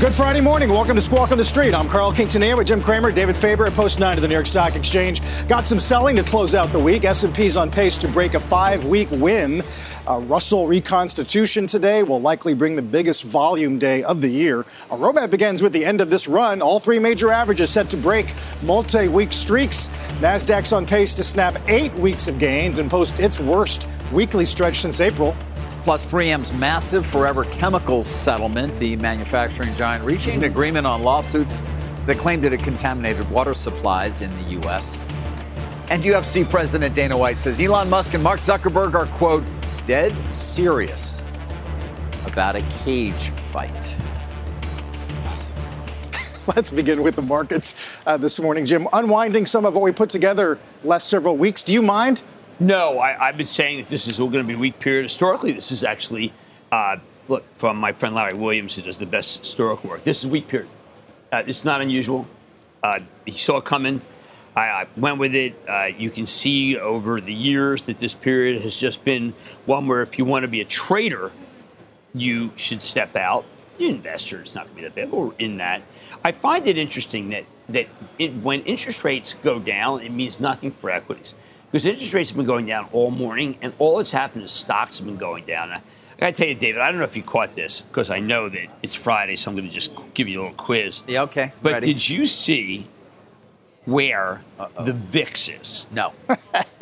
Good Friday morning. Welcome to Squawk on the Street. I'm Carl Quintanilla with Jim Cramer, David Faber at Post 9 of the New York Stock Exchange. Got some selling to close out the week. S&P's on pace to break a 5-week win. Russell reconstitution today will likely bring the biggest volume day of the year. A roadmap begins with the end of this run. All three major averages set to break multi-week streaks. Nasdaq's on pace to snap 8 weeks of gains and post its worst weekly stretch since April. Plus 3M's massive Forever Chemicals settlement, the manufacturing giant reaching an agreement on lawsuits that claimed it had contaminated water supplies in the U.S. And UFC President Dana White says Elon Musk and Mark Zuckerberg are, quote, dead serious about a cage fight. Let's begin with the markets this morning, Jim. Unwinding some of what we put together last several weeks. Do you mind? No, I've been saying that this is going to be a weak period. Historically, this is actually, look, from my friend Larry Williams, who does the best historical work, this is a weak period. It's not unusual. He saw it coming. I went with it. You can see over the years that this period has just been one where if you want to be a trader, you should step out. You're an investor. It's not going to be that bad. We're in that. I find it interesting that when interest rates go down, it means nothing for equities. Because interest rates have been going down all morning, and all that's happened is stocks have been going down. I got to tell you, David, I don't know if you caught this, because I know that it's Friday, so I'm going to just give you a little quiz. Yeah, okay. But ready. Did you see where the VIX is? No.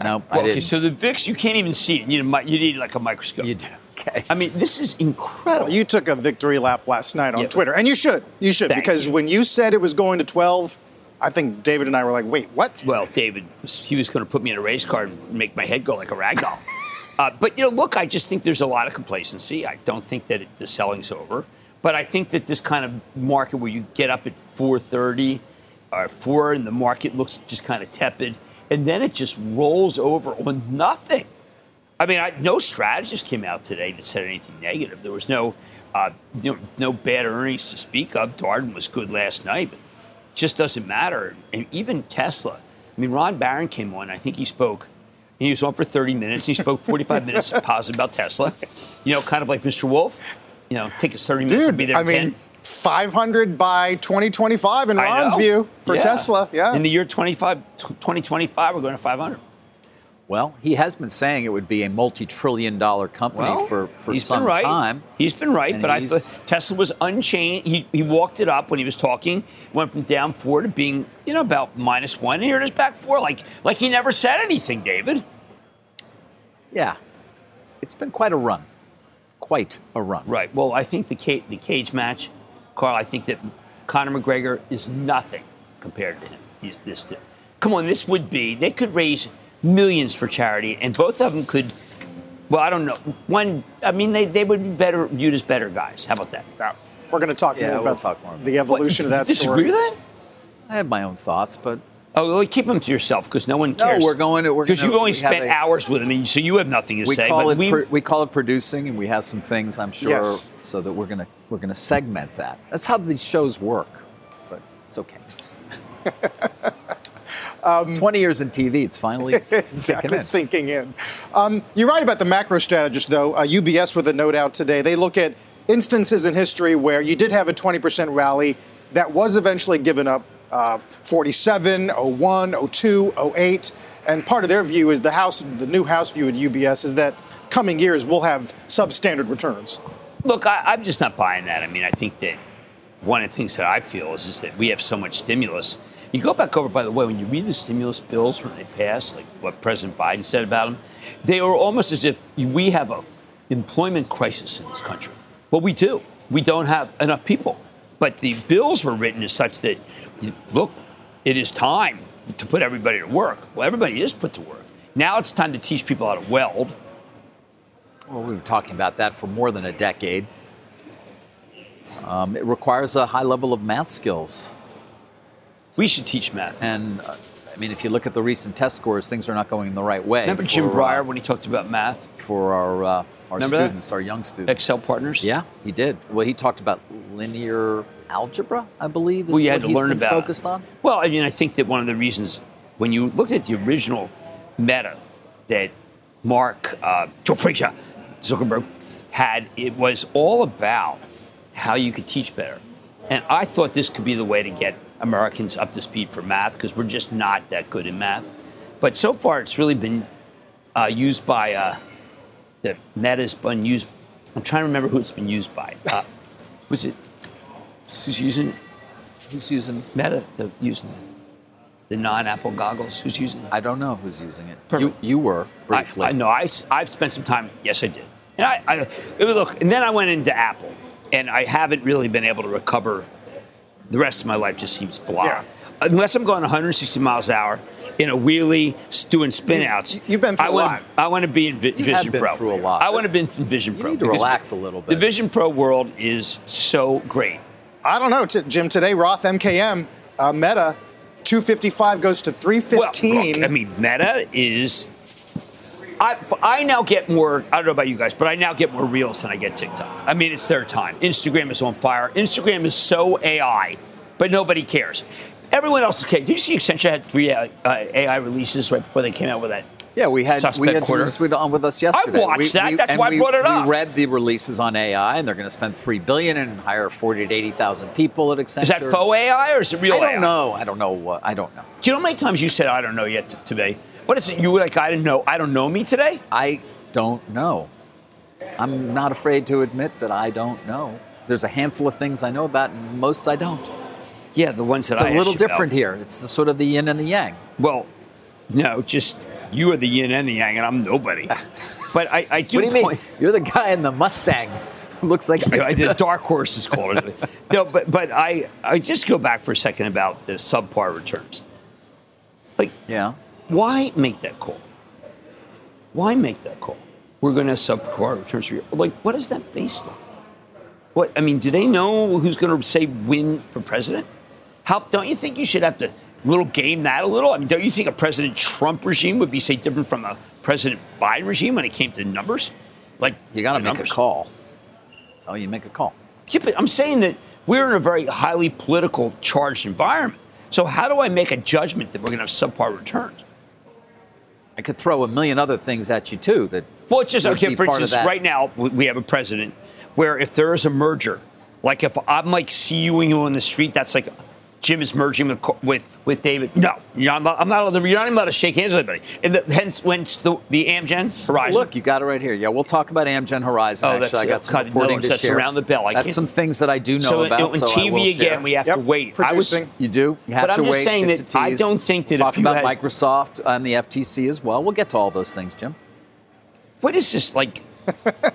No, I didn't. Okay, so the VIX, you can't even see it. You need like a microscope. You do. Okay. I mean, this is incredible. Well, you took a victory lap last night on Twitter, and you should. You should, because when you said it was going to 12... I think David and I were like, wait, what? Well, David, he was going to put me in a race car and make my head go like a ragdoll. But, look, I just think there's a lot of complacency. I don't think that the selling's over. But I think that this kind of market where you get up at 4:30 or 4 and the market looks just kind of tepid, and then it just rolls over on nothing. I mean, no strategist came out today that said anything negative. There was no bad earnings to speak of. Darden was good last night, but just doesn't matter. And even Tesla. I mean, Ron Baron came on. I think he spoke. And he was on for 30 minutes. He spoke 45 minutes positive about Tesla. Kind of like Mr. Wolf. Take his 30 minutes and be there 10. 500 by 2025 in Ron's view for Tesla. Yeah. In the year 2025, we're going to 500. Well, he has been saying it would be a multi-multi-trillion-dollar company for some time. He's been right, and I thought Tesla was unchained. He walked it up when he was talking. Went from down 4 to being, about -1, and here it is back 4. Like he never said anything, David. Yeah, it's been quite a run. Right. Well, I think the cage match, Carl. I think that Conor McGregor is nothing compared to him. He's this too. Come on, this would be. They could raise millions for charity, and both of them could, well, I don't know. One, I mean, they would be better viewed as better guys. How about that? We're going to talk more about the evolution of that story. Disagree with that? I have my own thoughts, but... Oh, well, keep them to yourself, because no one cares. No, we're going to... Because you've only spent hours with them, and so you have nothing to say. We call it producing, and we have some things, I'm sure, so that we're going to segment that. That's how these shows work, but it's okay. 20 years in TV, it's finally sinking in. You're right about the macro strategist, though. UBS with a note out today. They look at instances in history where you did have a 20% rally that was eventually given up, 47, 01, 02, 08. And part of their view is the new house view at UBS is that coming years will have substandard returns. Look, I'm just not buying that. I mean, I think that one of the things that I feel is that we have so much stimulus. You go back over, by the way, when you read the stimulus bills when they passed, like what President Biden said about them, they were almost as if we have an employment crisis in this country. Well, we do. We don't have enough people. But the bills were written as such that, look, it is time to put everybody to work. Well, everybody is put to work. Now it's time to teach people how to weld. Well, we've been talking about that for more than a decade. It requires a high level of math skills. We should teach math. And, I mean, if you look at the recent test scores, things are not going the right way. Remember Jim Breyer when he talked about math? For our students, our young students. Excel partners? Yeah, he did. Well, he talked about linear algebra, I believe, is what he's been focused on. Well, I mean, I think that one of the reasons when you looked at the original Meta that Mark Zuckerberg had, it was all about how you could teach better. And I thought this could be the way to get Americans up to speed for math because we're just not that good in math. But so far, it's really been used by the Meta's been used. I'm trying to remember who it's been used by. Was it who's using Meta? The non-Apple goggles. Who's using it? I don't know who's using it. You were briefly. I know. I've spent some time. Yes, I did. And look, and then I went into Apple, and I haven't really been able to recover. The rest of my life just seems blah. Yeah. Unless I'm going 160 miles an hour in a wheelie doing spin-outs. You've been through a lot. I want to be in Vision Pro. Been through a lot. I want to be in Vision Pro. You need to relax a little bit. The Vision Pro world is so great. I don't know, Jim. Today, Roth MKM, Meta, 255 goes to 315. Well, look, I mean, Meta is... I now get more, I don't know about you guys, but I now get more reels than I get TikTok. I mean, it's their time. Instagram is on fire. Instagram is so AI, but nobody cares. Everyone else is caring. Did you see Accenture had 3 AI releases right before they came out with that? Yeah, we had Drew on with us yesterday. I watched that. That's why I brought it up. We read the releases on AI, and they're going to spend $3 billion and hire 40,000 to 80,000 people at Accenture. Is that faux AI or is it real AI? I don't know. Do you know how many times you said, I don't know yet today? What is it? You were like, I didn't know. I don't know me today? I don't know. I'm not afraid to admit that I don't know. There's a handful of things I know about, and most I don't. Yeah, the ones that I It's a little different here. It's the, sort of the yin and the yang. Well, no, just you are the yin and the yang, and I'm nobody. But I do What do you mean? You're the guy in the Mustang. Looks like the dark horse is called it. No, but I just go back for a second about the subpar returns. Like, yeah. Why make that call? Why make that call? We're going to have subpar returns for you. Like, what is that based on? What I mean, do they know who's going to say win for president? How don't you think you should have to game that a little? I mean, don't you think a President Trump regime would be say different from a President Biden regime when it came to numbers? Like, you got to make a call. That's how you make a call. Yeah, but I'm saying that we're in a very highly political charged environment. So how do I make a judgment that we're going to have subpar returns? I could throw a million other things at you, too. That well, it's just, okay, for instance, right now, we have a president where if there is a merger, like if I'm like CUing you on the street, that's like Jim is merging with David. No, you're not even allowed to shake hands with anybody. And hence the Amgen Horizon. Look, you got it right here. Yeah, we'll talk about Amgen Horizon. Oh, actually, I got some reporting to share. Around the bell. That's some things that I do know about. So on TV again, we have to wait. You do. You have to wait. But I'm just saying that I don't think that if you talk about Microsoft and the FTC as well, we'll get to all those things, Jim. What is this like?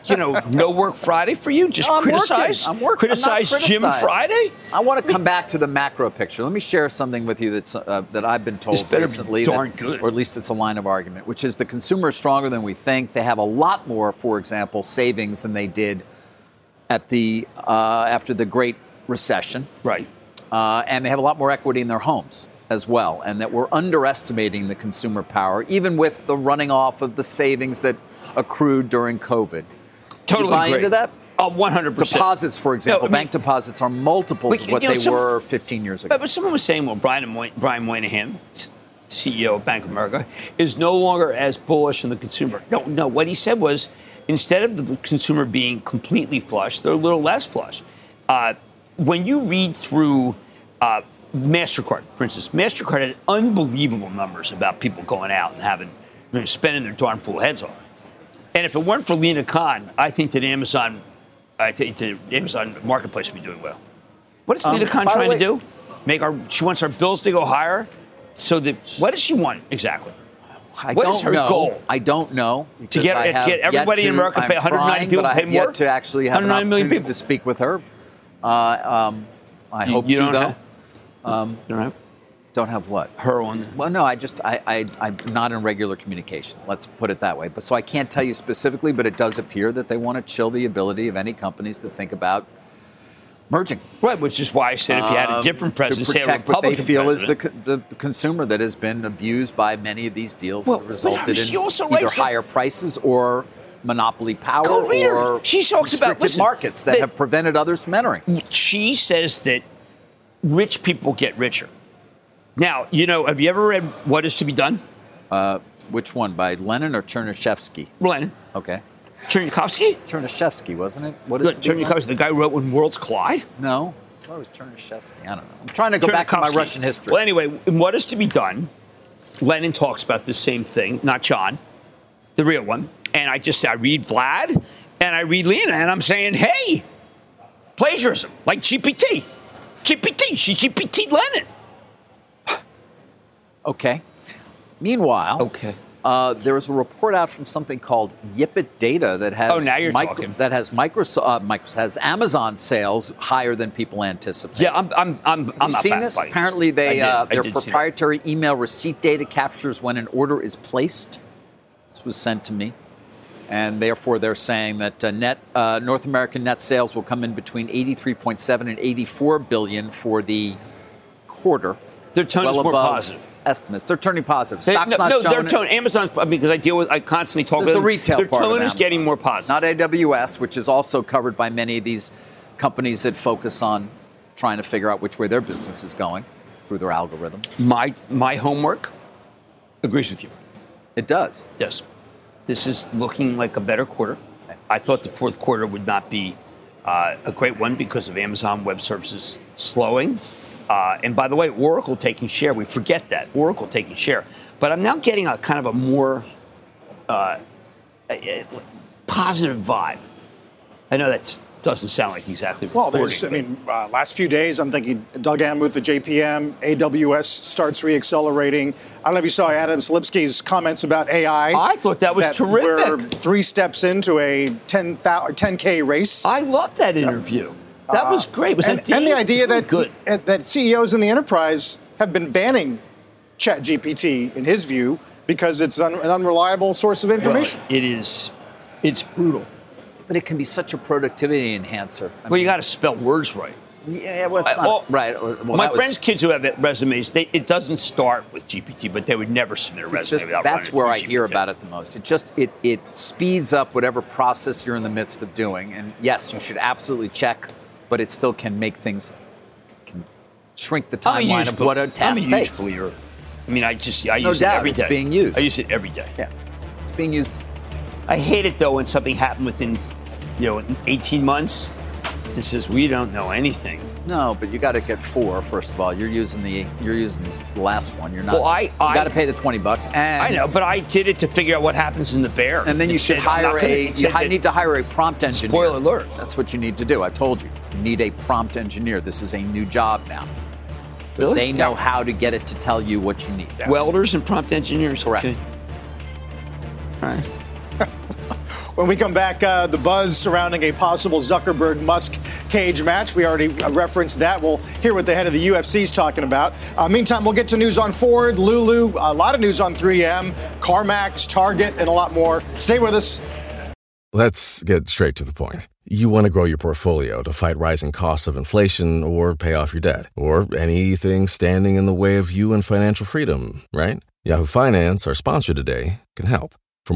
You know, no work Friday for you? Just criticize? I'm working. Criticize Jim Friday? I want to come back to the macro picture. Let me share something with you that's, that I've been told recently. Darn good. Or at least it's a line of argument, which is the consumer is stronger than we think. They have a lot more, for example, savings than they did at the after the Great Recession. Right. And they have a lot more equity in their homes as well. And that we're underestimating the consumer power, even with the running off of the savings that accrued during COVID. Totally agree. You buy into that? 100%. Deposits, for example, bank deposits are multiples of what they were 15 years ago. But someone was saying, well, Brian Moynihan, CEO of Bank of America, is no longer as bullish on the consumer. No, what he said was instead of the consumer being completely flush, they're a little less flush. When you read through MasterCard, for instance, MasterCard had unbelievable numbers about people going out and having, spending their darn fool heads off. And if it weren't for Lena Khan, I think that Amazon Marketplace would be doing well. What is Lena Khan trying to do? She wants our bills to go higher. So that what does she want exactly? What is her goal? I don't know. To get everybody in America pay 190 people pay more. Yet to actually have an opportunity to speak with her. I hope you don't though. Have, you don't have. Don't have what? Her on. Well, no, I'm not in regular communication. Let's put it that way. But so I can't tell you specifically, but it does appear that they want to chill the ability of any companies to think about merging. Right, which is why I said if you had a different president, to protect say a Republican what they feel president. Is the consumer that has been abused by many of these deals that resulted in either higher prices or monopoly power or restricted markets that have prevented others from entering. She says that rich people get richer. Now, you know, have you ever read What Is to Be Done? Which one, by Lenin or Chernyshevsky? Lenin. Okay. Chernyshevsky, wasn't it? What is it? Chernyshevsky, the guy who wrote When Worlds Collide? No. I thought it was Chernyshevsky. I don't know. I'm trying to go back to my Russian history. Well, anyway, in What Is to Be Done, Lenin talks about the same thing, not John, the real one. And I read Vlad and I read Lena and I'm saying, hey, plagiarism, like GPT. She GPT'd Lenin. Okay. Meanwhile, there was a report out from something called Yipit Data that has Microsoft has Amazon sales higher than people anticipate. Yeah, I'm not seen this. By apparently, their proprietary email receipt data captures when an order is placed. This was sent to me, and therefore they're saying that North American net sales will come in between 83.7 and 84 billion for the quarter. Their tone is more positive. Estimates. They're turning positive. Stock's not showing. No, their tone. Amazon's, because I constantly talk about them. This is the retail part of Amazon. Their tone is getting more positive. Not AWS, which is also covered by many of these companies that focus on trying to figure out which way their business is going through their algorithms. My homework agrees with you. It does. Yes. This is looking like a better quarter. Okay. I thought the fourth quarter would not be a great one because of Amazon Web Services slowing. And by the way, Oracle taking share. We forget that. Oracle taking share. But I'm now getting a kind of a more positive vibe. I know that doesn't sound like exactly reporting. Well, last few days, I'm thinking Doug Ammuth, the JPM, AWS starts reaccelerating. I don't know if you saw Adam Slipsky's comments about AI. I thought that was terrific. We're 3 steps into a 10K race. I love that interview. Yep. That was great. And the idea that CEOs in the enterprise have been banning ChatGPT, in his view, because it's an unreliable source of information. Well, it is. It's brutal. But it can be such a productivity enhancer. I mean, you got to spell words right. Yeah, well, it's not right. Well, my friend's kids who have resumes, it doesn't start with GPT, but they would never submit a resume without running it through GPT. That's where I hear about it the most. It just it speeds up whatever process you're in the midst of doing. And yes, you should absolutely check. But it still can shrink the timeline of what a task takes. I'm a huge believer. I mean, I use it every day. It's being used. I use it every day. Yeah, it's being used. I hate it, though, when something happened within, 18 months. This is, we don't know anything. No, but you got to get 4, first of all. You're using the last one. You're not. Well, you got to pay the $20. And I know, but I did it to figure out what happens in the bear. And then you should hire a prompt engineer. Spoiler alert. That's what you need to do. I told you. You need a prompt engineer. This is a new job now. Really? They know how to get it to tell you what you need. Yes. Welders and prompt engineers. Correct. Okay. All right. When we come back, the buzz surrounding a possible Zuckerberg-Musk cage match. We already referenced that. We'll hear what the head of the UFC is talking about. Meantime, we'll get to news on Ford, Lulu, a lot of news on 3M, CarMax, Target, and a lot more. Stay with us. Let's get straight to the point. You want to grow your portfolio to fight rising costs of inflation or pay off your debt or anything standing in the way of you and financial freedom, right? Yahoo Finance, our sponsor today, can help. For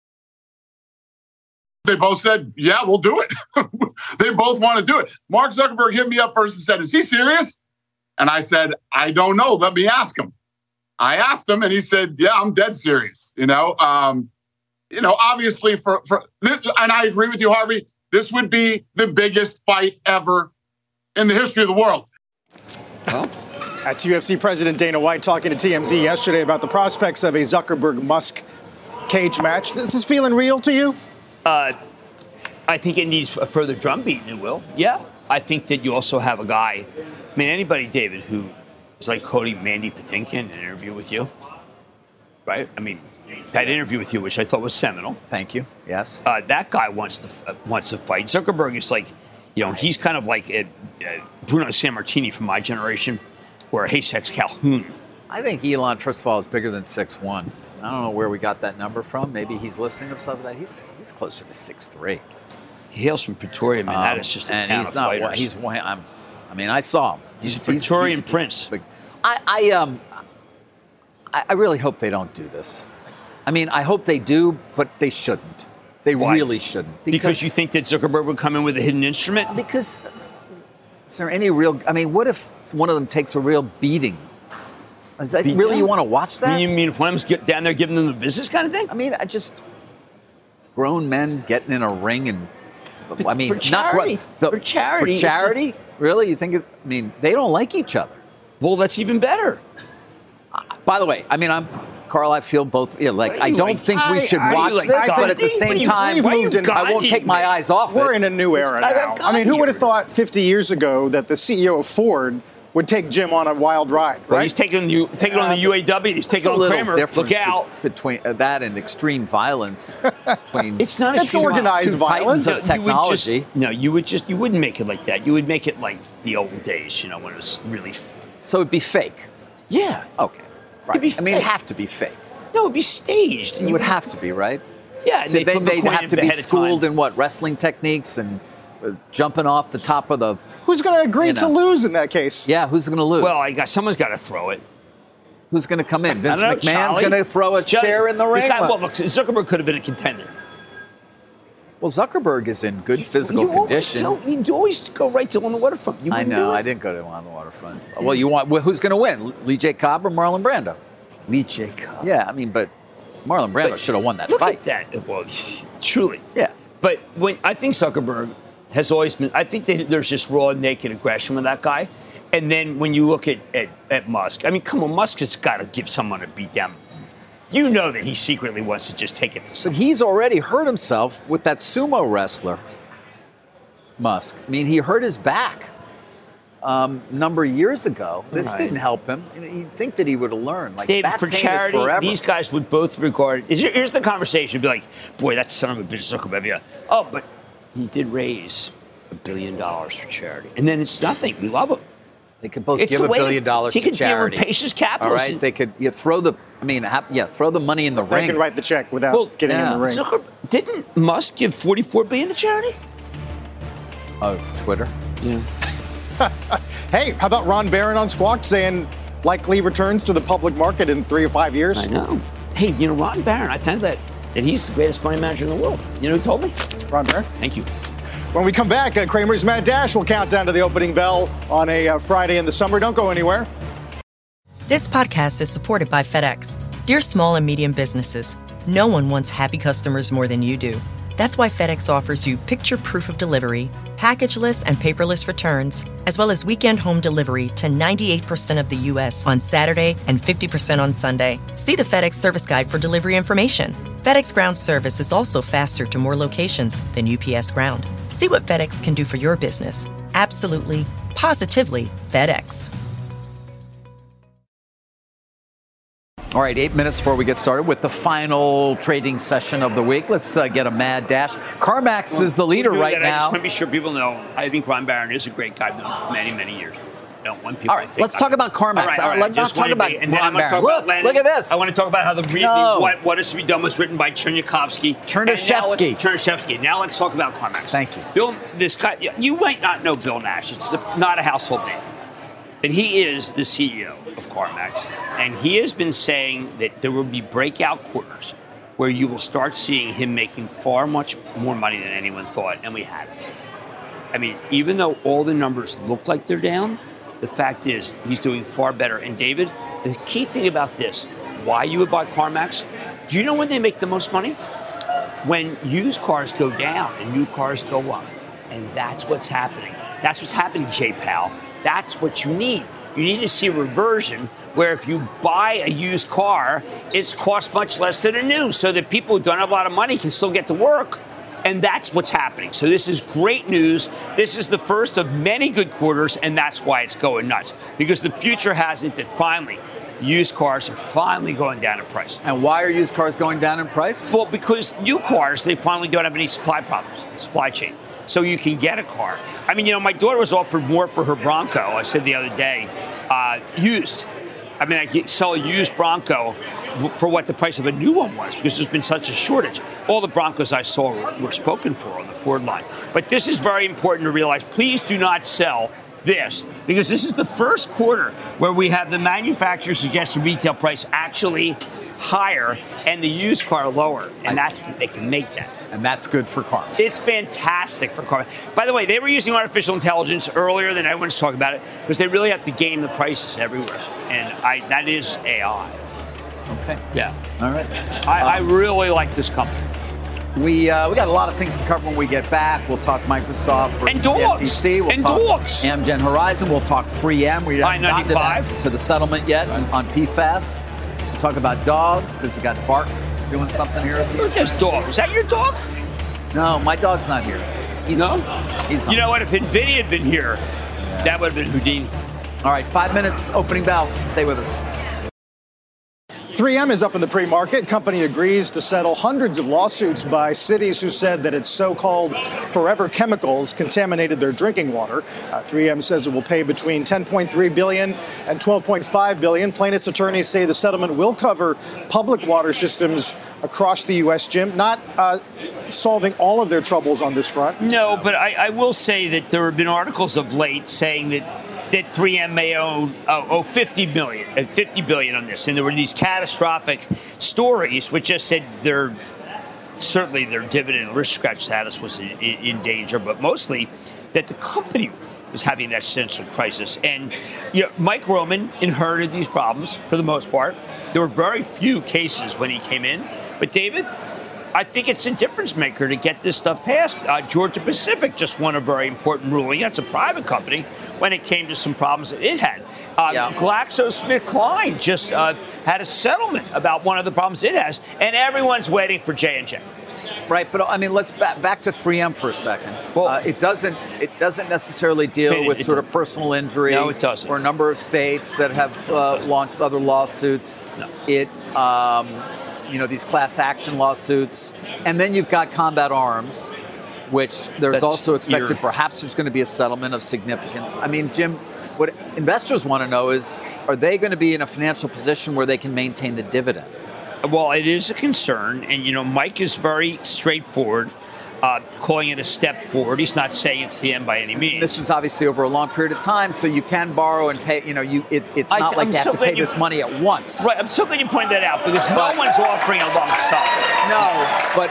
They both said, yeah, we'll do it. They both want to do it. Mark Zuckerberg hit me up first and said, is he serious? And I said, I don't know. Let me ask him. I asked him, and he said, yeah, I'm dead serious. Obviously for and I agree with you, Harvey, this would be the biggest fight ever in the history of the world. Well, that's UFC President Dana White talking to TMZ yesterday about the prospects of a Zuckerberg-Musk cage match. This is feeling real to you? I think it needs a further drumbeat, and it will. Yeah. I think that you also have a guy, I mean, anybody, David, who is like quoting Mandy Patinkin in an interview with you, right? I mean, that interview with you, which I thought was seminal. Thank you. Yes. That guy wants to fight. Zuckerberg is like, he's kind of like a Bruno Sammartino from my generation or a Haysex Calhoun. I think Elon, first of all, is bigger than 6'1". I don't know where we got that number from. Maybe he's listening to himself. That he's closer to 6'3". He hails from Pretoria, man. That is just a town of fighters. I saw him. He's a Pretorian prince. I really hope they don't do this. I mean, I hope they do, but they shouldn't. They really shouldn't. Because you think that Zuckerberg would come in with a hidden instrument? Because is there any real? I mean, what if one of them takes a real beating? Is that really you want to watch that? You mean if one of them's down there giving them the business kind of thing? I mean, I just grown men getting in a ring and. I mean, for charity. For charity. For charity? Really? You think? I mean, they don't like each other. Well, that's even better. By the way, I mean, Carl, I feel both. Yeah, like I don't think we should watch this, but at the same time, I won't take my eyes off it. We're in a new era now. I mean, who would have thought 50 years ago that the CEO of Ford would take Jim on a wild ride? Right? Well, he's taking on the UAW. He's taking on Kramer. Look out between that and extreme violence. It's not extreme organized violence. Of technology. You wouldn't make it like that. You would make it like the old days. When it was really. So it'd be fake. Yeah. Okay. Right. It'd be fake. I mean, it'd have to be fake. No, it'd be staged. And it would have to be, right? Yeah. So then they'd have to be schooled in what wrestling techniques and. Jumping off the top of the... Who's going to agree to lose in that case? Yeah, who's going to lose? Well, someone's got to throw it. Who's going to come in? Vince McMahon's going to throw a chair in the ring? Well, look, Zuckerberg could have been a contender. Well, Zuckerberg is in good physical condition. You always go right to on the waterfront. I know, I didn't go to on the waterfront. Well, who's going to win? Lee J. Cobb or Marlon Brando? Lee J. Cobb. Yeah, I mean, but Marlon Brando should have won that fight. Look at that. Well, truly. Yeah. But I think Zuckerberg... has always been, I think there's just raw, naked aggression with that guy. And then when you look at Musk, I mean, come on, Musk has got to give someone a beat down. You know that he secretly wants to just take it to someone. But he's already hurt himself with that sumo wrestler, Musk. I mean, he hurt his back a number of years ago. This didn't help him. You'd think that he would have learned. Like, David, for charity, these guys would both regard, here's the conversation, be like, boy, that son of a bitch, Zuckerberg. Oh, but... he did raise $1 billion for charity. And then it's nothing. We love him. They could both give $1 billion to charity. He could be a rapacious capitalist. All right, they could throw the money in the ring. They can write the check without getting in the ring. Zuckerberg, didn't Musk give $44 billion to charity? Oh, Twitter? Yeah. Hey, how about Ron Baron on Squawk saying likely returns to the public market in 3 or 5 years? I know. Hey, Ron Baron, I found that he's the greatest money manager in the world. You know who told me? Ron Baron. Thank you. When we come back, Kramer's Mad Dash will count down to the opening bell on a Friday in the summer. Don't go anywhere. This podcast is supported by FedEx. Dear small and medium businesses, no one wants happy customers more than you do. That's why FedEx offers you picture proof of delivery, packageless and paperless returns, as well as weekend home delivery to 98% of the U.S. on Saturday and 50% on Sunday. See the FedEx service guide for delivery information. FedEx Ground service is also faster to more locations than UPS Ground. See what FedEx can do for your business. Absolutely, positively FedEx. All right, 8 minutes before we get started with the final trading session of the week. Let's get a mad dash. CarMax is the leader right now. I just want to be sure people know. I think Ron Baron is a great guy. I've known him for many, many years. All right, let's talk about CarMax. Let's not talk about Ron Baron. Look at this. I want to talk about how what is to be done was written by Chernyshevsky. Now let's talk about CarMax. Thank you. Bill, this guy, you might not know Bill Nash. It's not a household name. But he is the CEO of CarMax. And he has been saying that there will be breakout quarters where you will start seeing him making far much more money than anyone thought. And we haven't. I mean, even though all the numbers look like they're down, The fact is, he's doing far better. And David, the key thing about this, why you would buy CarMax, do you know when they make the most money? When used cars go down and new cars go up. And that's what's happening. That's what's happening, J. Powell. That's what you need. You need to see a reversion where if you buy a used car, it's cost much less than a new, so that people who don't have a lot of money can still get to work. And that's what's happening. So this is great news. This is the first of many good quarters, and that's why it's going nuts. Because the future has it that finally, used cars are finally going down in price. And why are used cars going down in price? Well, because new cars, they finally don't have any supply problems, supply chain. So you can get a car. I mean, you know, my daughter was offered more for her Bronco, I said the other day, used. I mean, I could sell a used Bronco for what the price of a new one was, because there's been such a shortage. All the Broncos I saw were spoken for on the Ford line. But this is very important to realize. Please do not sell this, because this is the first quarter where we have the manufacturer's suggested retail price actually higher and the used car lower. And that's, they can make that. And that's good for CarMax. It's fantastic for CarMax. By the way, they were using artificial intelligence earlier than everyone's talking about it, because they really have to game the prices everywhere. And that is AI. Okay. Yeah. All right. I really like this company. We got a lot of things to cover when we get back. We'll talk Microsoft versus the FTC. We'll talk Amgen Horizon. We'll talk 3M. We haven't gotten to the settlement yet on PFAS. We'll talk about dogs, because we got Bark doing something here. Look at this dog. Is that your dog? No, my dog's not here. He's home. You know what? If NVIDIA had been here, that would have been Houdini. All right, 5 minutes, opening bell. Stay with us. 3M is up in the pre-market. Company agrees to settle hundreds of lawsuits by cities who said that its so-called forever chemicals contaminated their drinking water. 3M says it will pay between $10.3 billion and $12.5 billion. Plaintiffs' attorneys say the settlement will cover public water systems across the U.S., Jim, not solving all of their troubles on this front. No, but I will say that there have been articles of late saying that 3M may owe $50 billion on this. And there were these catastrophic stories which just said their dividend aristocrat status was in danger, but mostly that the company was having an existential crisis. And you know, Mike Roman inherited these problems for the most part. There were very few cases when he came in. But David, I think it's a difference maker to get this stuff passed. Georgia-Pacific just won a very important ruling. That's a private company when it came to some problems that it had. GlaxoSmithKline just had a settlement about one of the problems it has, and everyone's waiting for J&J. Right, but I mean, let's back to 3M for a second. Well, it doesn't necessarily deal with sort of personal injury. No, it doesn't. Or a number of states that have launched other lawsuits. No. You know, these class action lawsuits. And then you've got Combat Arms, which that's also expected perhaps there's going to be a settlement of significance. I mean, Jim, what investors want to know is, are they going to be in a financial position where they can maintain the dividend? Well, it is a concern. And, you know, Mike is very straightforward, calling it a step forward. He's not saying it's the end by any means. This is obviously over a long period of time, so you can borrow and pay. You know, it's not like they have to pay this money at once. Right. I'm so glad you pointed that out, because no one's offering a lump sum. No, but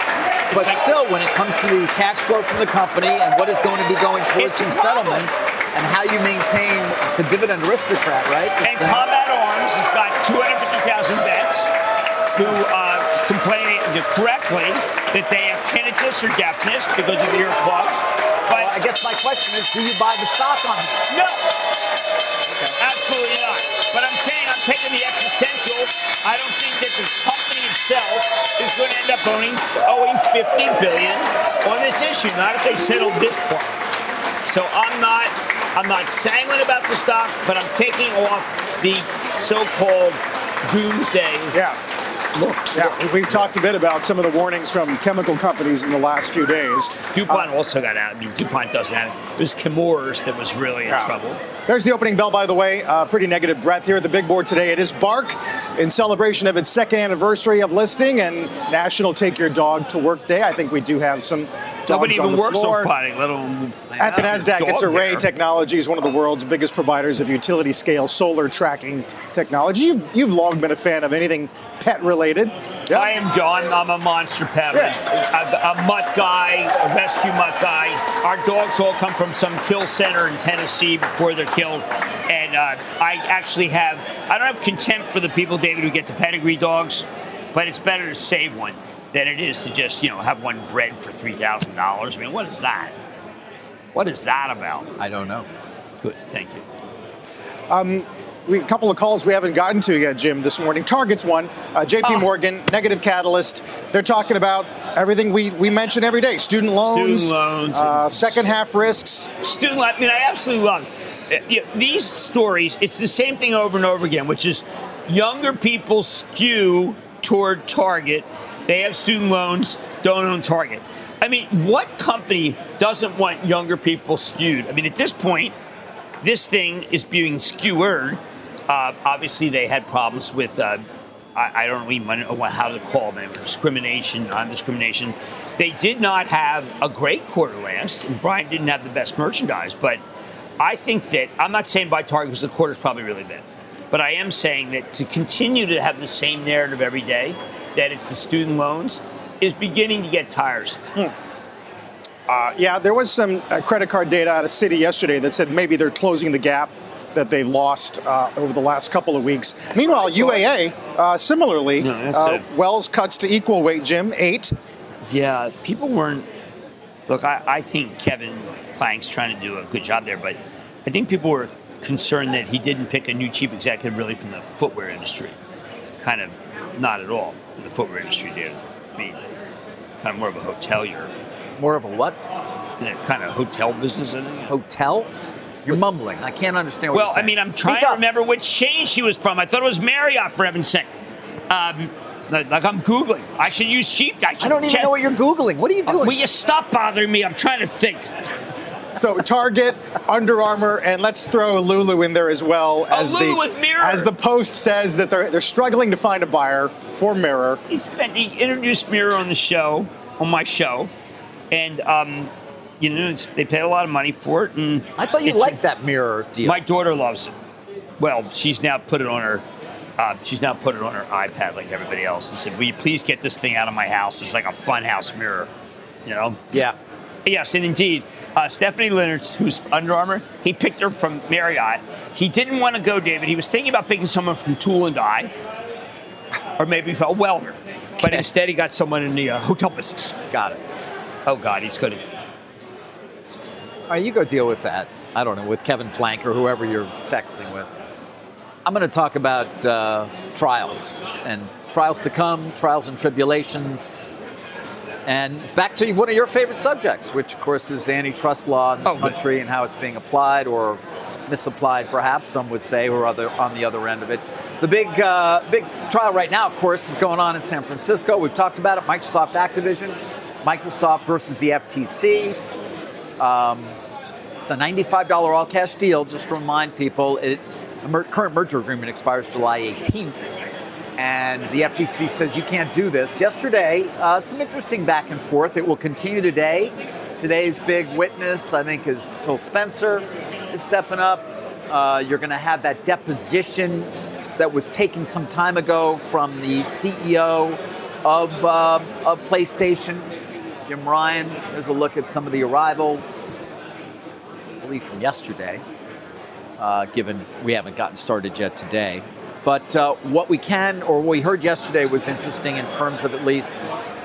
still, when it comes to the cash flow from the company and what is going to be going towards these settlements and how you maintain the dividend aristocrat, right? And Combat Arms has got 250,000 vets who complaining correctly that they have tinnitus or deafness because of ear plugs. But I guess my question is, do you buy the stock on this? No. Okay. Absolutely not. But I'm saying I'm taking the existential. I don't think that the company itself is going to end up owing $50 billion on this issue, not if they settle this part. So I'm not sanguine about the stock, but I'm taking off the so-called doomsday. Yeah. We've talked a bit about some of the warnings from chemical companies in the last few days. DuPont also got out. I mean, DuPont doesn't have it. It was Chemours that was really in trouble. There's the opening bell, by the way. Pretty negative breath here at the big board today. It is Bark in celebration of its second anniversary of listing and National Take Your Dog to Work Day. I think we do have some dogs on the floor. Nobody even works on potting, let alone... At the NASDAQ, it's Array Technologies, one of the world's biggest providers of utility-scale solar tracking technology. You've long been a fan of anything pet-related. Yep. I am John. I'm a monster pet. Yeah. A mutt guy, a rescue mutt guy. Our dogs all come from some kill center in Tennessee before they're killed. And I don't have contempt for the people, David, who get the pedigree dogs, but it's better to save one than it is to just, have one bred for $3,000. I mean, what is that? What is that about? I don't know. Good. Thank you. A couple of calls we haven't gotten to yet, Jim, this morning. Target's one. JP Morgan, negative catalyst. They're talking about everything we mention every day. Student loans second half risks. I absolutely love these stories. It's the same thing over and over again, which is younger people skew toward Target. They have student loans, don't own Target. I mean, what company doesn't want younger people skewed? I mean, at this point, this thing is being skewered. Obviously, they had problems with, I don't even know how to call them, discrimination, non-discrimination. They did not have a great quarter last, and Brian didn't have the best merchandise. But I think that, I'm not saying buy Target because the quarter's probably really bad. But I am saying that to continue to have the same narrative every day, that it's the student loans, is beginning to get tiresome. There was some credit card data out of Citi yesterday that said maybe they're closing the gap that they've lost over the last couple of weeks. That's Meanwhile, UAA, similarly, Wells cuts to equal weight, Jim, 8. Yeah, people weren't... Look, I think Kevin Plank's trying to do a good job there, but I think people were concerned that he didn't pick a new chief executive really from the footwear industry. Kind of not at all in the footwear industry, dude. I mean, kind of more of a hotelier. More of a what? That kind of hotel business, I think. Hotel? You're mumbling. I can't understand what you're saying. I'm trying to remember which chain she was from. I thought it was Marriott, for heaven's sake. I'm Googling. I should use cheap. I don't even know what you're Googling. What are you doing? Will you stop bothering me? I'm trying to think. So Target, Under Armour, and let's throw Lulu in there as well. As the Post says that they're struggling to find a buyer for Mirror. He introduced Mirror on my show. And, they paid a lot of money for it. And I thought you liked that Mirror deal. My daughter loves it. Well, she's now put it on her iPad like everybody else and said, will you please get this thing out of my house? It's like a fun house mirror, Yeah. Yes, and indeed, Stephanie Leonard, who's Under Armour, he picked her from Marriott. He didn't want to go, David. He was thinking about picking someone from Tool & Die or maybe a welder. But instead, he got someone in the hotel business. Got it. Oh, God, he's good. All right, you go deal with that. I don't know, with Kevin Plank or whoever you're texting with. I'm going to talk about trials and trials to come, trials and tribulations. And back to one of your favorite subjects, which, of course, is antitrust law in this country and how it's being applied or misapplied, perhaps, some would say, or on the other end of it. The big trial right now, of course, is going on in San Francisco. We've talked about it, Microsoft, Activision. Microsoft versus the FTC. It's a $95 all-cash deal, just to remind people. The current merger agreement expires July 18th, and the FTC says you can't do this. Yesterday, some interesting back and forth. It will continue today. Today's big witness, I think, is Phil Spencer is stepping up. You're going to have that deposition that was taken some time ago from the CEO of PlayStation. Jim Ryan, there's a look at some of the arrivals, I believe from yesterday, given we haven't gotten started yet today. But what we heard yesterday was interesting in terms of at least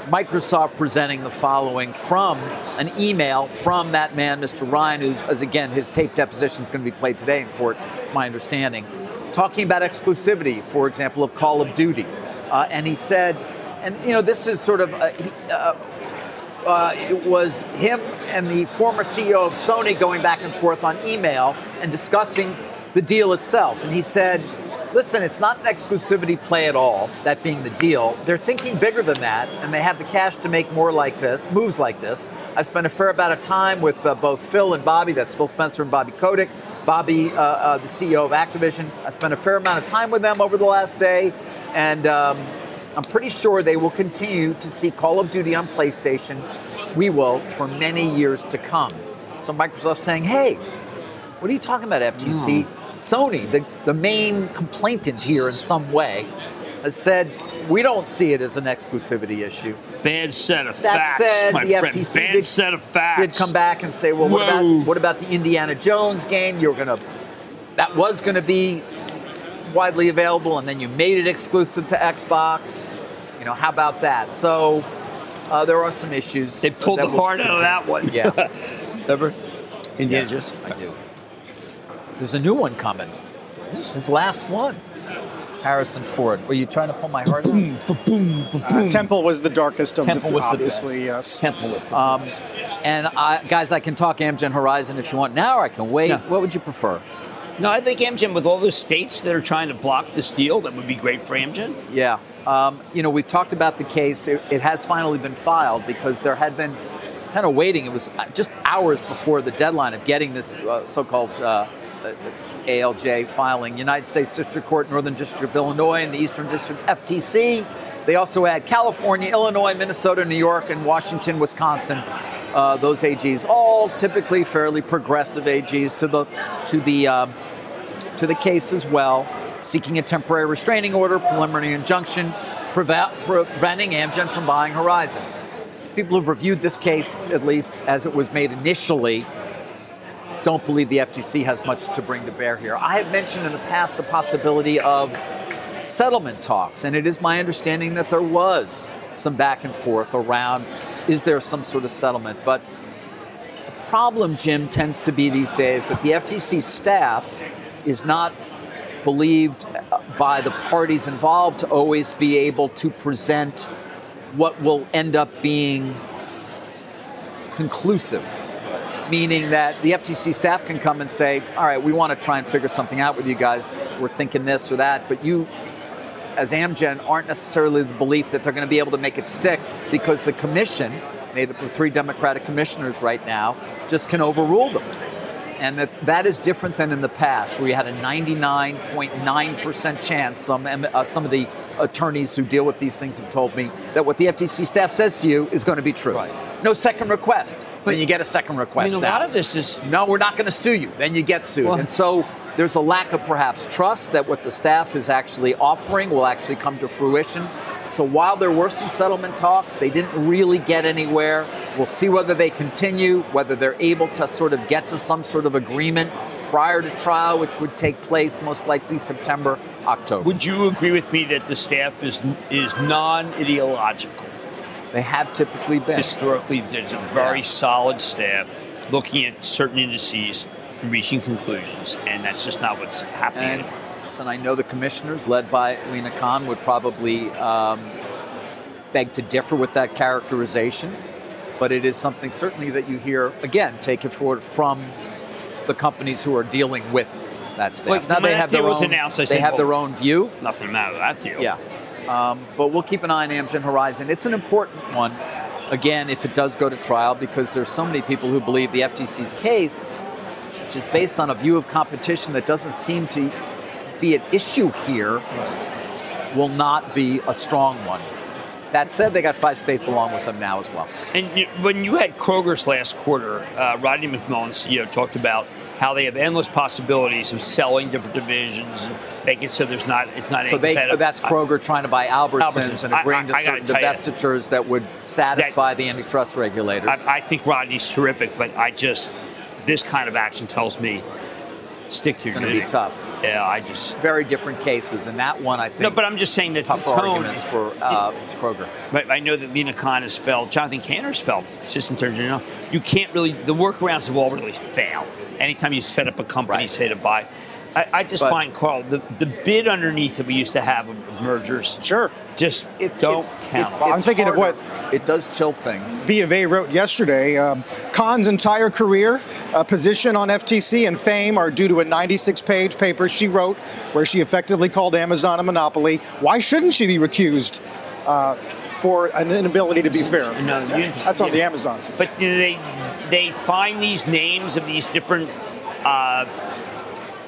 Microsoft presenting the following from an email from that man, Mr. Ryan, who's, his tape deposition is going to be played today in court, it's my understanding, talking about exclusivity, for example, of Call of Duty. And he said, this is sort of... it was him and the former CEO of Sony going back and forth on email and discussing the deal itself. And he said, listen, it's not an exclusivity play at all, that being the deal. They're thinking bigger than that, and they have the cash to make more like this, moves like this. I've spent a fair amount of time with both Phil and Bobby, that's Phil Spencer and Bobby Kotick, Bobby, the CEO of Activision. I spent a fair amount of time with them over the last day, and... I'm pretty sure they will continue to see Call of Duty on PlayStation. We will for many years to come. So Microsoft's saying, hey, what are you talking about, FTC? Sony, the main complainant here in some way, has said, We don't see it as an exclusivity issue. Bad set of facts, my friend. That said, the FTC did come back and say, well, what about the Indiana Jones game? That was going to be widely available, and then you made it exclusive to Xbox. You know, how about that? So there are some issues. They pulled the heart out of that one. Yeah. Remember? Indiana Jones? Yes, I do. There's a new one coming. This is his last one. Harrison Ford. Were you trying to pull my heart out? Temple was the darkest of Temple the was obviously, the yes. Temple was the best. And guys, I can talk Amgen Horizon if you want now, or I can wait. No. What would you prefer? No, I think Amgen, with all the states that are trying to block this deal, that would be great for Amgen. Yeah. We've talked about the case. It has finally been filed because there had been kind of waiting. It was just hours before the deadline of getting this so-called ALJ filing. United States District Court, Northern District of Illinois, and the Eastern District FTC. They also had California, Illinois, Minnesota, New York, and Washington, Wisconsin. Those AGs, all typically fairly progressive AGs to the case as well, seeking a temporary restraining order, preliminary injunction, preventing Amgen from buying Horizon. People who've reviewed this case, at least as it was made initially, don't believe the FTC has much to bring to bear here. I have mentioned in the past the possibility of settlement talks, and it is my understanding that there was some back and forth around, is there some sort of settlement? But the problem, Jim, tends to be these days that the FTC staff is not believed by the parties involved to always be able to present what will end up being conclusive, meaning that the FTC staff can come and say, all right, we want to try and figure something out with you guys. We're thinking this or that, but you, as Amgen, aren't necessarily the belief that they're going to be able to make it stick because the commission, made up of 3 Democratic commissioners right now, just can overrule them. And that is different than in the past, where you had a 99.9% chance, some of the attorneys who deal with these things have told me, that what the FTC staff says to you is going to be true. Right. No second request. But then you get a second request. I mean, a lot of this is... No, we're not going to sue you. Then you get sued. Well, and so there's a lack of perhaps trust that what the staff is actually offering will actually come to fruition. So while there were some settlement talks, they didn't really get anywhere. We'll see whether they continue, whether they're able to sort of get to some sort of agreement prior to trial, which would take place most likely September, October. Would you agree with me that the staff is non-ideological? They have typically been. Historically, there's a very solid staff looking at certain indices and reaching conclusions, and that's just not what's happening anymore. And I know the commissioners, led by Lena Khan, would probably beg to differ with that characterization. But it is something certainly that you hear, again, take it forward from the companies who are dealing with that staff. Like, now they have their own view. Nothing matter with that deal. Yeah. But we'll keep an eye on Amgen Horizon. It's an important one, again, if it does go to trial, because there's so many people who believe the FTC's case, which is based on a view of competition that doesn't seem to be at issue here, will not be a strong one. That said, they got 5 states along with them now as well. And when you had Kroger's last quarter, Rodney McMullen, CEO, talked about how they have endless possibilities of selling different divisions and making so there's not, it's not so any. So that's Kroger trying to buy Albertsons and agreeing to certain divestitures that would satisfy the antitrust regulators. I think Rodney's terrific, but this kind of action tells me stick to your knitting. It's going to be tough. Yeah, very different cases, and that one I think. No, but I'm just saying that tough arguments for Kroger. Right, I know that Lena Khan has failed. Jonathan Kanner's failed. Assistant Attorney General. You can't really. The workarounds have all really failed. Anytime you set up a company, say to buy. I find, Carl, the bid underneath that we used to have of mergers. Sure. Just count. I'm thinking harder. Of what it does chill things. B of A wrote yesterday, Khan's entire career, position on FTC and fame are due to a 96-page paper she wrote where she effectively called Amazon a monopoly. Why shouldn't she be recused for an inability to be fair? No, that's on the Amazons. But they find these names of these different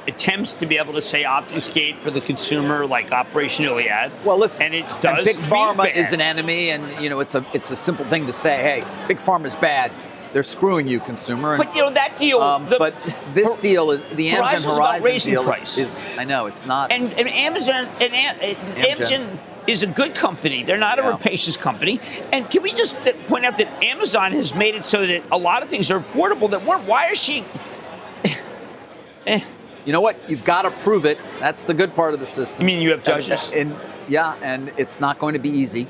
attempts to be able to say obfuscate for the consumer, like Operation Iliad. Well, listen, and it does. And Big Pharma is an enemy, and it's a simple thing to say. Hey, Big Pharma's bad. They're screwing you, consumer. And, but that deal. But this deal is the Amgen Horizon deal. Price. I know it's not. And Amgen is a good company. They're not a rapacious company. And can we just point out that Amazon has made it so that a lot of things are affordable that weren't? Why is she? You know what? You've got to prove it. That's the good part of the system. I mean, you have judges. And it's not going to be easy.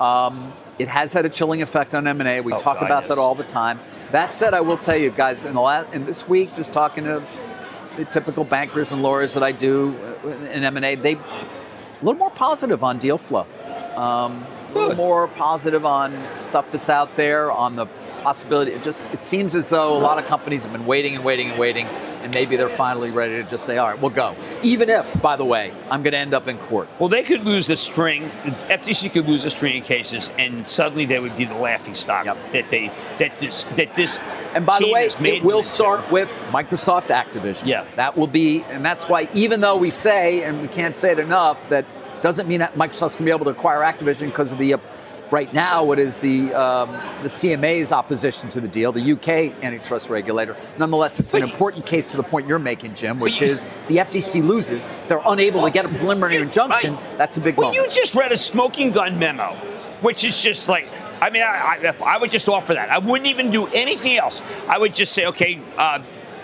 It has had a chilling effect on M&A. We talk about that all the time. That said, I will tell you guys, in this week, just talking to the typical bankers and lawyers that I do in M&A, they a little more positive on deal flow, a little more positive on stuff that's out there, on the possibility. It seems as though a lot of companies have been waiting, and maybe they're finally ready to just say, all right, we'll go. Even if, by the way, I'm going to end up in court. Well, they could lose a string. The FTC could lose a string of cases, and suddenly they would be the laughing stock that this. And by the way, it will start with Microsoft Activision. Yeah. That will be, and that's why even though we say, and we can't say it enough, that doesn't mean that Microsoft's going to be able to acquire Activision because of the, right now, what is the CMA's opposition to the deal, the UK antitrust regulator. Nonetheless, it's an important case to the point you're making, Jim, which is the FTC loses. They're unable to get a preliminary injunction. That's a big problem. Well, you just read a smoking gun memo, which is just like... I mean, I would just offer that. I wouldn't even do anything else. I would just say, okay,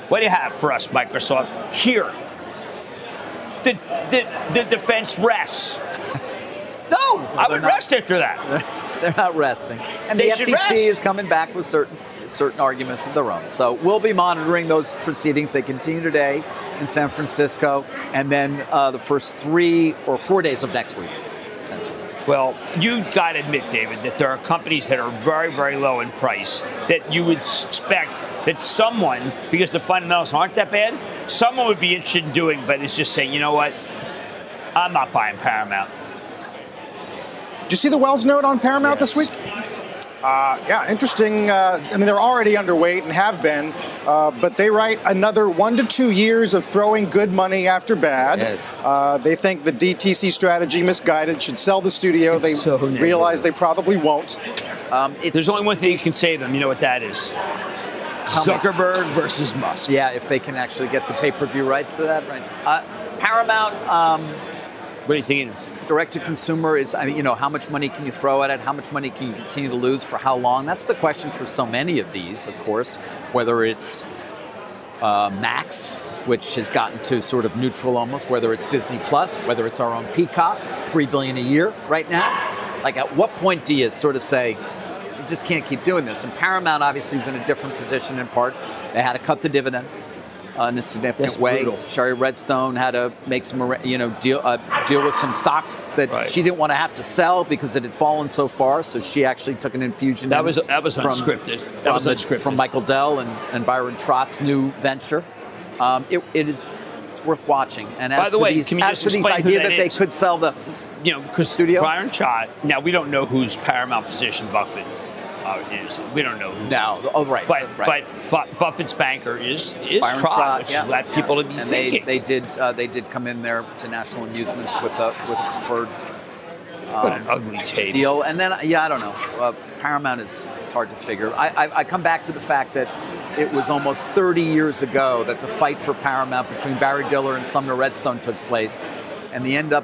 what do you have for us, Microsoft? Here. The defense rests. No, I would rest after that. They're not resting. And the FTC is coming back with certain arguments of their own. So we'll be monitoring those proceedings. They continue today in San Francisco, and then the first 3 or 4 days of next week. Well, you've got to admit, David, that there are companies that are very, very low in price that you would expect that someone, because the fundamentals aren't that bad, someone would be interested in doing, but it's just saying, you know what, I'm not buying Paramount. Did you see the Wells note on Paramount this week? Yeah, interesting. I mean, they're already underweight and have been, but they write another 1 to 2 years of throwing good money after bad. Yes. They think the DTC strategy misguided, should sell the studio. It's realize they probably won't. There's only one thing you can say to them. You know what that is? Zuckerberg versus Musk. Yeah, if they can actually get the pay-per-view rights to that. Right. Paramount. What are you thinking? Direct-to-consumer is, I mean, you know, how much money can you throw at it? How much money can you continue to lose for how long? That's the question for so many of these, of course, whether it's Max, which has gotten to sort of neutral almost, whether it's Disney Plus, whether it's our own Peacock, $3 billion a year right now. Like, at what point do you sort of say, you just can't keep doing this? And Paramount, obviously, is in a different position in part. They had to cut the dividend. In a significant way. Brutal. Sherry Redstone had to make some, deal with some stock that she didn't want to have to sell because it had fallen so far. So she actually took an infusion. That was unscripted from Michael Dell and Byron Trott's new venture. It's worth watching. And as to the idea that they could sell the, studio, Byron Trott. Now we don't know whose Paramount position Buffett. We don't know who. No, but Buffett's banker is Trott, which is what people have been thinking. And they did come in there to National Amusements with a preferred deal. And then, I don't know. Paramount it's hard to figure. I come back to the fact that it was almost 30 years ago that the fight for Paramount between Barry Diller and Sumner Redstone took place, and the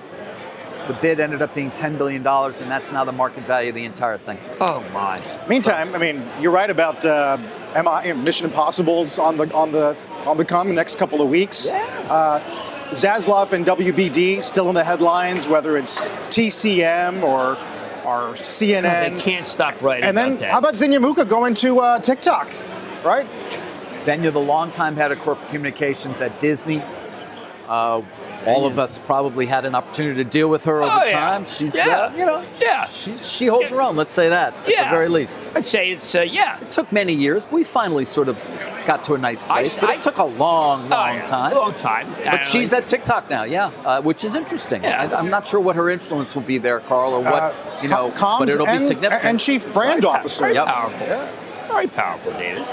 bid ended up being $10 billion, and that's now the market value of the entire thing. Oh, my. Meantime, I mean, you're right about Mission Impossible's on the come next couple of weeks. Yeah. Zaslav and WBD still in the headlines, whether it's TCM or CNN. They can't stop writing about that. And then how about Zhenya Mukha going to TikTok, right? Zhenya, the longtime head of corporate communications at Disney. All of us probably had an opportunity to deal with her over time. She's, she holds her own. Let's say that at the very least. I'd say it's, It took many years. But we finally sort of got to a nice place. But it took a long time. Long time. But she's at TikTok now, which is interesting. Yeah. I'm not sure what her influence will be there, Carl, or what but it'll be significant. And chief brand officer. Very powerful. Yeah. Very powerful, David.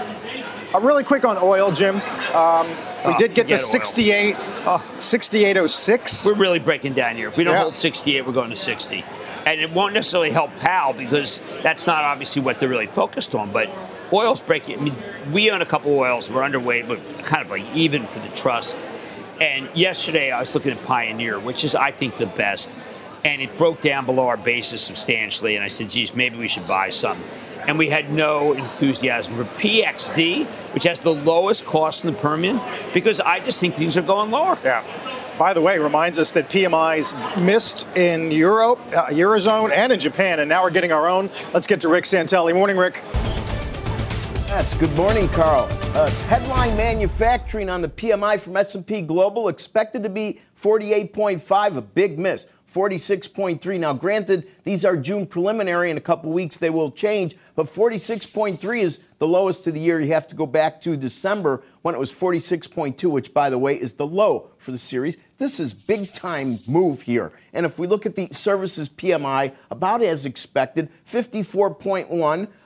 Really quick on oil, Jim. We did get to 68.06. We're really breaking down here. If we don't hold 68, we're going to 60. And it won't necessarily help Powell because that's not obviously what they're really focused on. But oil's breaking. I mean, we own a couple of oils. We're underweight, but kind of like even for the trust. And yesterday I was looking at Pioneer, which is, I think, the best. and it broke down below our basis substantially. And I said, geez, maybe we should buy some. And we had no enthusiasm for PXD, which has the lowest cost in the Permian, because I just think things are going lower. Yeah. By the way, reminds us that PMIs missed in Europe, Eurozone, and in Japan, and now we're getting our own. Let's get to Rick Santelli. Morning, Rick. Yes, good morning, Carl. Headline manufacturing on the PMI from S&P Global expected to be 48.5, a big miss. 46.3. Now, granted, these are June preliminary. In a couple weeks, they will change. But 46.3 is the lowest of the year. You have to go back to December when it was 46.2, which, by the way, is the low for the series. This is big-time move here. And if we look at the services PMI, about as expected, 54.1,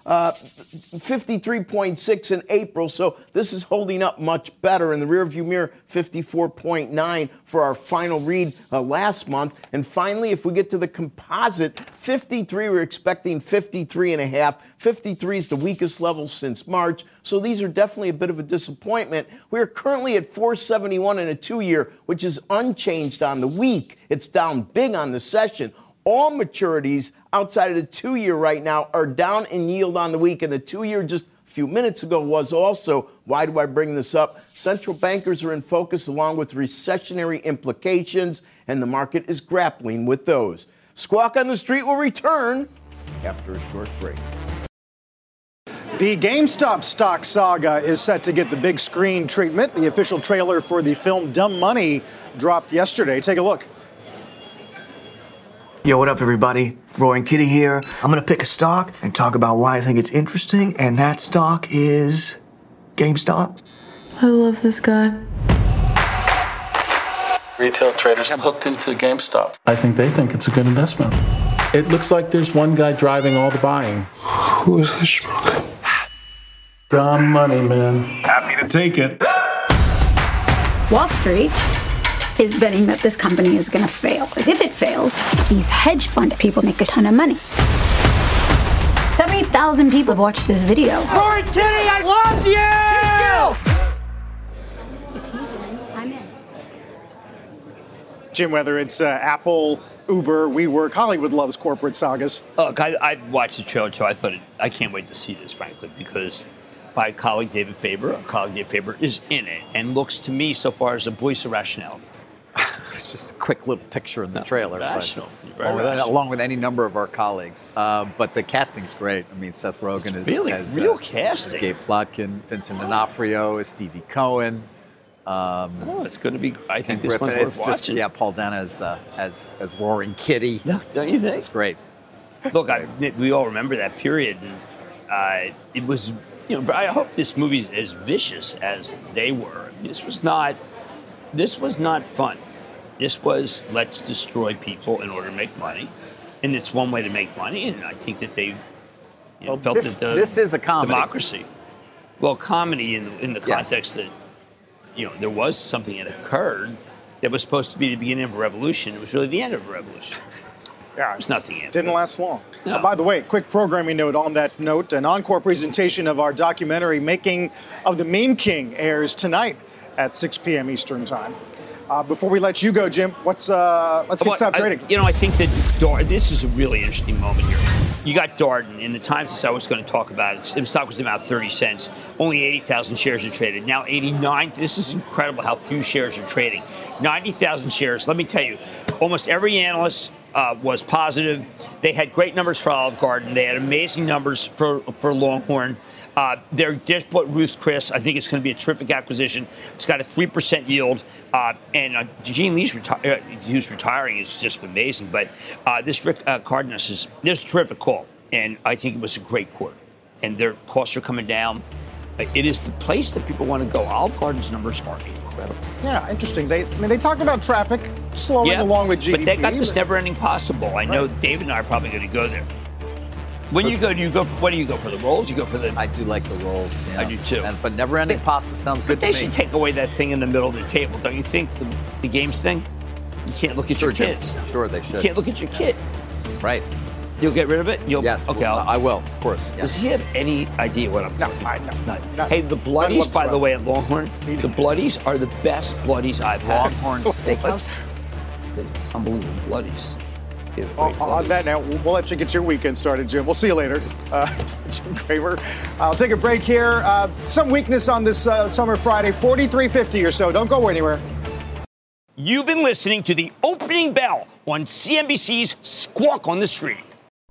53.6 in April. So this is holding up much better. In the rearview mirror, 54.9 for our final read last month. And finally, if we get to the composite, 53, we're expecting 53.5. 53 is the weakest level since March. So these are definitely a bit of a disappointment. We are currently at 471 in a two-year, which is unchanged on the week. It's down big on the session. All maturities outside of the two-year right now are down in yield on the week, and the two-year just a few minutes ago was also. Why do I bring this up? Central bankers are in focus along with recessionary implications, and the market is grappling with those. Squawk on the Street will return after a short break. The GameStop stock saga is set to get the big screen treatment. The official trailer for the film Dumb Money dropped yesterday. Take a look. Yo, what up, everybody? Roy and Kitty here. I'm going to pick a stock and talk about why I think it's interesting, and that stock is GameStop. I love this guy. Retail traders have hooked into GameStop. I think they think it's a good investment. It looks like there's one guy driving all the buying. Who is this schmuck? Dumb money, man. Happy to take it. Wall Street is betting that this company is going to fail. And if it fails, these hedge fund people make a ton of money. 70,000 people have watched this video. Rory, Kitty, I love you! If he's in, I'm in. Jim, whether it's Apple, Uber, WeWork, Hollywood loves corporate sagas. Look, I watched the trailer too. I thought, I can't wait to see this, frankly, because my colleague David Faber, is in it and looks to me so far as a voice of rationality. It's just a quick little picture of the trailer. Rational. Along with any number of our colleagues. But the casting's great. I mean, Seth Rogen is really real casting. Gabe Plotkin, Vincent D'Onofrio, Stevie Cohen. It's going to be. I think this one's worth watching. Yeah, Paul Dana as Roaring Kitty. No, don't you think? It's great. Look, we all remember that period. And it was. You know, I hope this movie's as vicious as they were. This was not fun. This was let's destroy people in order to make money, and it's one way to make money. And I think that they felt that this is a comedy. Democracy. Well, comedy in the context that there was something that occurred that was supposed to be the beginning of a revolution. It was really the end of a revolution. Yeah, there's nothing. Didn't last long. No. By the way, quick programming note on that note. An encore presentation of our documentary Making of the Meme King airs tonight at 6 p.m. Eastern time. Before we let you go, Jim, let's get stopped trading. I think that this is a really interesting moment here. You got Darden. In the time since I was going to talk about it, the stock was about 30 cents. Only 80,000 shares are traded. Now 89. This is incredible how few shares are trading. 90,000 shares. Let me tell you, almost every analyst was positive. They had great numbers for Olive Garden. They had amazing numbers for Longhorn. They're just bought Ruth Chris. I think it's going to be a terrific acquisition. It's got a 3% yield. And Gene Lee's who's retiring is just amazing. But this Rick Cardenas is a terrific call. And I think it was a great quarter. And their costs are coming down. It is the place that people want to go. Olive Garden's numbers are incredible. Yeah, interesting. They talk about traffic slowing along with GDP. But they got this never-ending possible. I know David and I are probably going to go there. When you go, what do you go for? The rolls? You go for the... I do like the rolls. Yeah. I do too. But never-ending pasta sounds good to me. But they should take away that thing in the middle of the table. Don't you think the games thing? You can't look at your kids. Sure, they should. You can't look at your kid. Right. You'll get rid of it? Yes. Okay, I will, of course. Yes. Does he have any idea what I'm talking about? No. Hey, the bloodies, by the way, at Longhorn, the bloodies are the best bloodies I've had. Longhorn Steakhouse? Unbelievable bloodies. in 2020s. On that now, we'll let you get your weekend started, Jim. We'll see you later. Jim Cramer. I'll take a break here. Some weakness on this summer Friday, 43.50 or so. Don't go anywhere. You've been listening to the opening bell on CNBC's Squawk on the Street.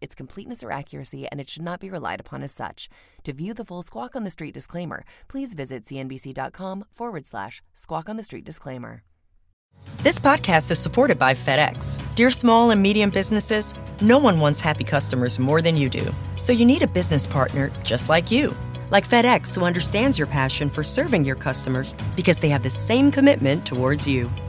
its completeness or accuracy, and it should not be relied upon as such. To view the full Squawk on the Street disclaimer, please visit cnbc.com/Squawk on the Street disclaimer. This podcast is supported by FedEx. Dear small and medium businesses, no one wants happy customers more than you do. So you need a business partner just like you. Like FedEx, who understands your passion for serving your customers because they have the same commitment towards you.